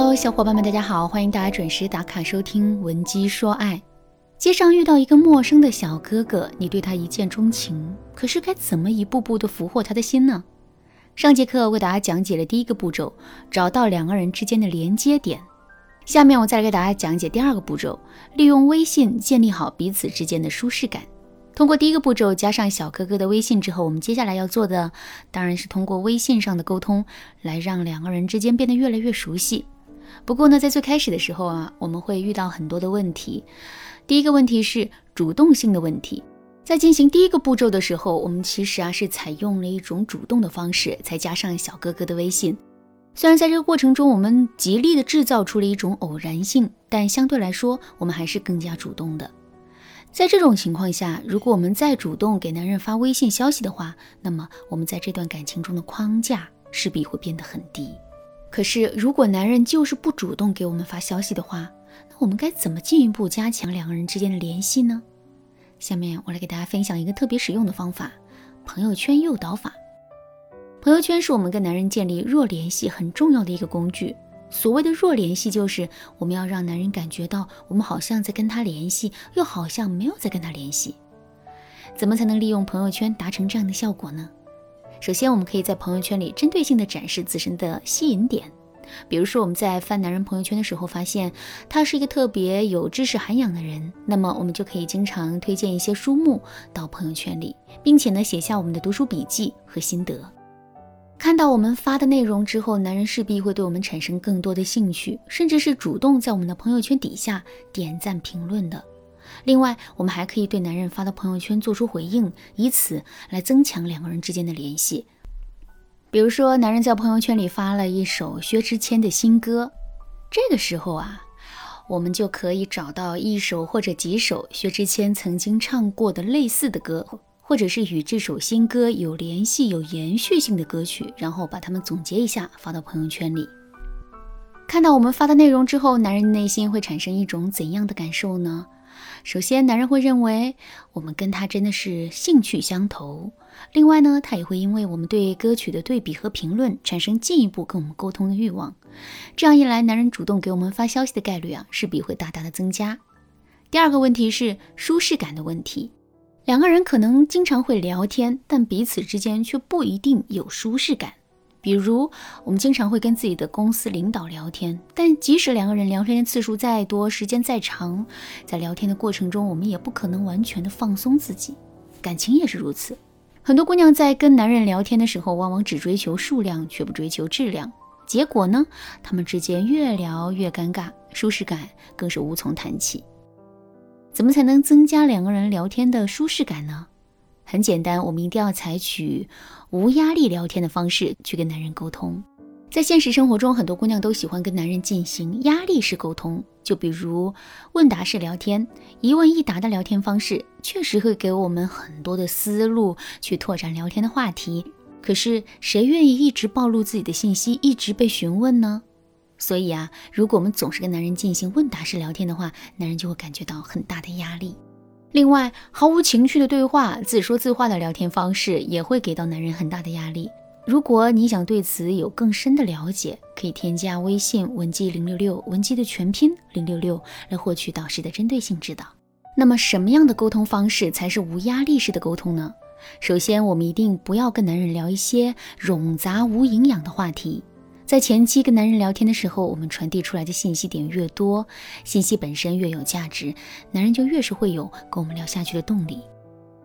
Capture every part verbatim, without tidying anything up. Hello， 小伙伴们，大家好，欢迎大家准时打卡收听文姬说爱。街上遇到一个陌生的小哥哥，你对他一见钟情，可是该怎么一步步的俘获他的心呢？上节课为大家讲解了第一个步骤，找到两个人之间的连接点。下面我再来给大家讲解第二个步骤，利用微信建立好彼此之间的舒适感。通过第一个步骤加上小哥哥的微信之后，我们接下来要做的当然是通过微信上的沟通来让两个人之间变得越来越熟悉。不过呢，在最开始的时候啊，我们会遇到很多的问题。第一个问题是主动性的问题。在进行第一个步骤的时候，我们其实啊是采用了一种主动的方式，才加上小哥哥的微信。虽然在这个过程中我们极力的制造出了一种偶然性，但相对来说我们还是更加主动的。在这种情况下，如果我们再主动给男人发微信消息的话，那么我们在这段感情中的框架势必会变得很低。可是如果男人就是不主动给我们发消息的话，那我们该怎么进一步加强两个人之间的联系呢？下面我来给大家分享一个特别实用的方法，朋友圈诱导法。朋友圈是我们跟男人建立弱联系很重要的一个工具。所谓的弱联系，就是我们要让男人感觉到我们好像在跟他联系，又好像没有在跟他联系。怎么才能利用朋友圈达成这样的效果呢？首先，我们可以在朋友圈里针对性地展示自身的吸引点。比如说，我们在翻男人朋友圈的时候发现他是一个特别有知识涵养的人，那么我们就可以经常推荐一些书目到朋友圈里，并且呢写下我们的读书笔记和心得。看到我们发的内容之后，男人势必会对我们产生更多的兴趣，甚至是主动在我们的朋友圈底下点赞评论的。另外，我们还可以对男人发的朋友圈做出回应，以此来增强两个人之间的联系。比如说，男人在朋友圈里发了一首薛之谦的新歌，这个时候啊，我们就可以找到一首或者几首薛之谦曾经唱过的类似的歌，或者是与这首新歌有联系、有延续性的歌曲，然后把它们总结一下发到朋友圈里。看到我们发的内容之后，男人的内心会产生一种怎样的感受呢？首先，男人会认为我们跟他真的是兴趣相投。另外呢，他也会因为我们对歌曲的对比和评论产生进一步跟我们沟通的欲望。这样一来，男人主动给我们发消息的概率啊，势必会大大的增加。第二个问题是舒适感的问题。两个人可能经常会聊天，但彼此之间却不一定有舒适感。比如，我们经常会跟自己的公司领导聊天，但即使两个人聊天的次数再多，时间再长，在聊天的过程中，我们也不可能完全的放松自己。感情也是如此。很多姑娘在跟男人聊天的时候，往往只追求数量，却不追求质量。结果呢，他们之间越聊越尴尬，舒适感更是无从谈起。怎么才能增加两个人聊天的舒适感呢？很简单，我们一定要采取无压力聊天的方式去跟男人沟通。在现实生活中，很多姑娘都喜欢跟男人进行压力式沟通，就比如问答式聊天。一问一答的聊天方式确实会给我们很多的思路去拓展聊天的话题，可是谁愿意一直暴露自己的信息，一直被询问呢？所以啊，如果我们总是跟男人进行问答式聊天的话，男人就会感觉到很大的压力。另外，毫无情绪的对话、自说自话的聊天方式也会给到男人很大的压力。如果你想对此有更深的了解，可以添加微信文姬零六六，文姬的全拼零六六，来获取导师的针对性指导。那么什么样的沟通方式才是无压力式的沟通呢？首先，我们一定不要跟男人聊一些冗杂无营养的话题。在前期跟男人聊天的时候，我们传递出来的信息点越多，信息本身越有价值，男人就越是会有跟我们聊下去的动力。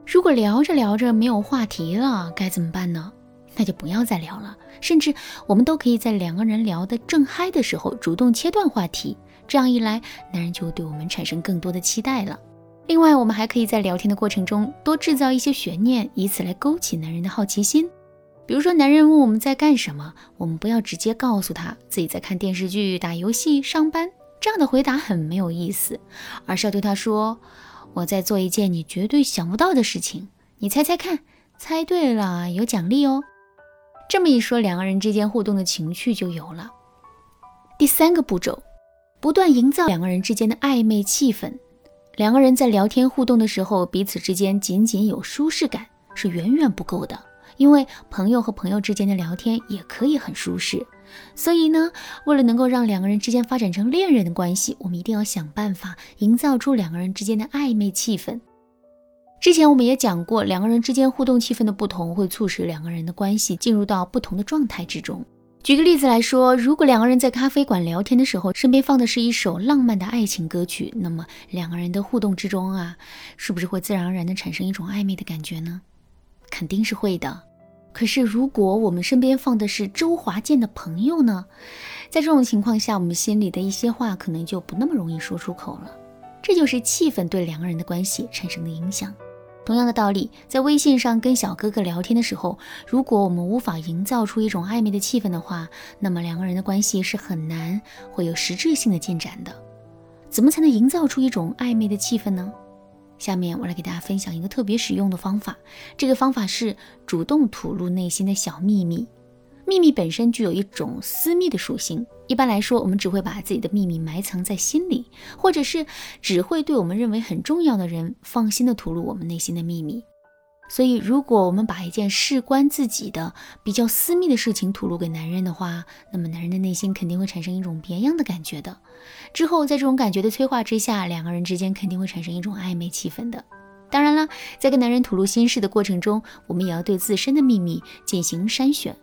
如果聊着聊着没有话题了，该怎么办呢？那就不要再聊了，甚至我们都可以在两个人聊得正嗨的时候主动切断话题，这样一来，男人就对我们产生更多的期待了。另外，我们还可以在聊天的过程中多制造一些悬念，以此来勾起男人的好奇心。比如说，男人问我们在干什么，我们不要直接告诉他自己在看电视剧、打游戏、上班，这样的回答很没有意思，而是要对他说，我在做一件你绝对想不到的事情，你猜猜看，猜对了有奖励哦。这么一说，两个人之间互动的情趣就有了。第三个步骤，不断营造两个人之间的暧昧气氛。两个人在聊天互动的时候，彼此之间仅仅有舒适感是远远不够的，因为朋友和朋友之间的聊天也可以很舒适。所以呢，为了能够让两个人之间发展成恋人的关系，我们一定要想办法营造出两个人之间的暧昧气氛。之前我们也讲过，两个人之间互动气氛的不同会促使两个人的关系进入到不同的状态之中。举个例子来说，如果两个人在咖啡馆聊天的时候，身边放的是一首浪漫的爱情歌曲，那么两个人的互动之中啊，是不是会自然而然地产生一种暧昧的感觉呢？肯定是会的。可是如果我们身边放的是周华健的朋友呢？在这种情况下，我们心里的一些话可能就不那么容易说出口了。这就是气氛对两个人的关系产生的影响。同样的道理，在微信上跟小哥哥聊天的时候，如果我们无法营造出一种暧昧的气氛的话，那么两个人的关系是很难会有实质性的进展的。怎么才能营造出一种暧昧的气氛呢？下面我来给大家分享一个特别实用的方法，这个方法是主动吐露内心的小秘密。秘密本身具有一种私密的属性，一般来说，我们只会把自己的秘密埋藏在心里，或者是只会对我们认为很重要的人放心地吐露我们内心的秘密。所以，如果我们把一件事关自己的比较私密的事情吐露给男人的话，那么男人的内心肯定会产生一种别样的感觉的。之后，在这种感觉的催化之下，两个人之间肯定会产生一种暧昧气氛的。当然了，在跟男人吐露心事的过程中，我们也要对自身的秘密进行筛选。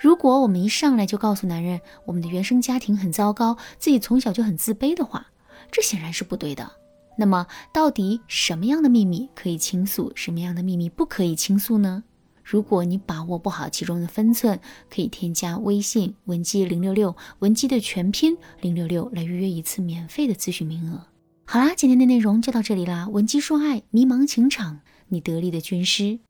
如果我们一上来就告诉男人我们的原生家庭很糟糕，自己从小就很自卑的话，这显然是不对的。那么到底什么样的秘密可以倾诉，什么样的秘密不可以倾诉呢？如果你把握不好其中的分寸，可以添加微信文姬零六六，文姬的全拼零六六，来预约一次免费的咨询名额。好啦，今天的内容就到这里啦，文姬说爱，迷茫情场，你得力的军师。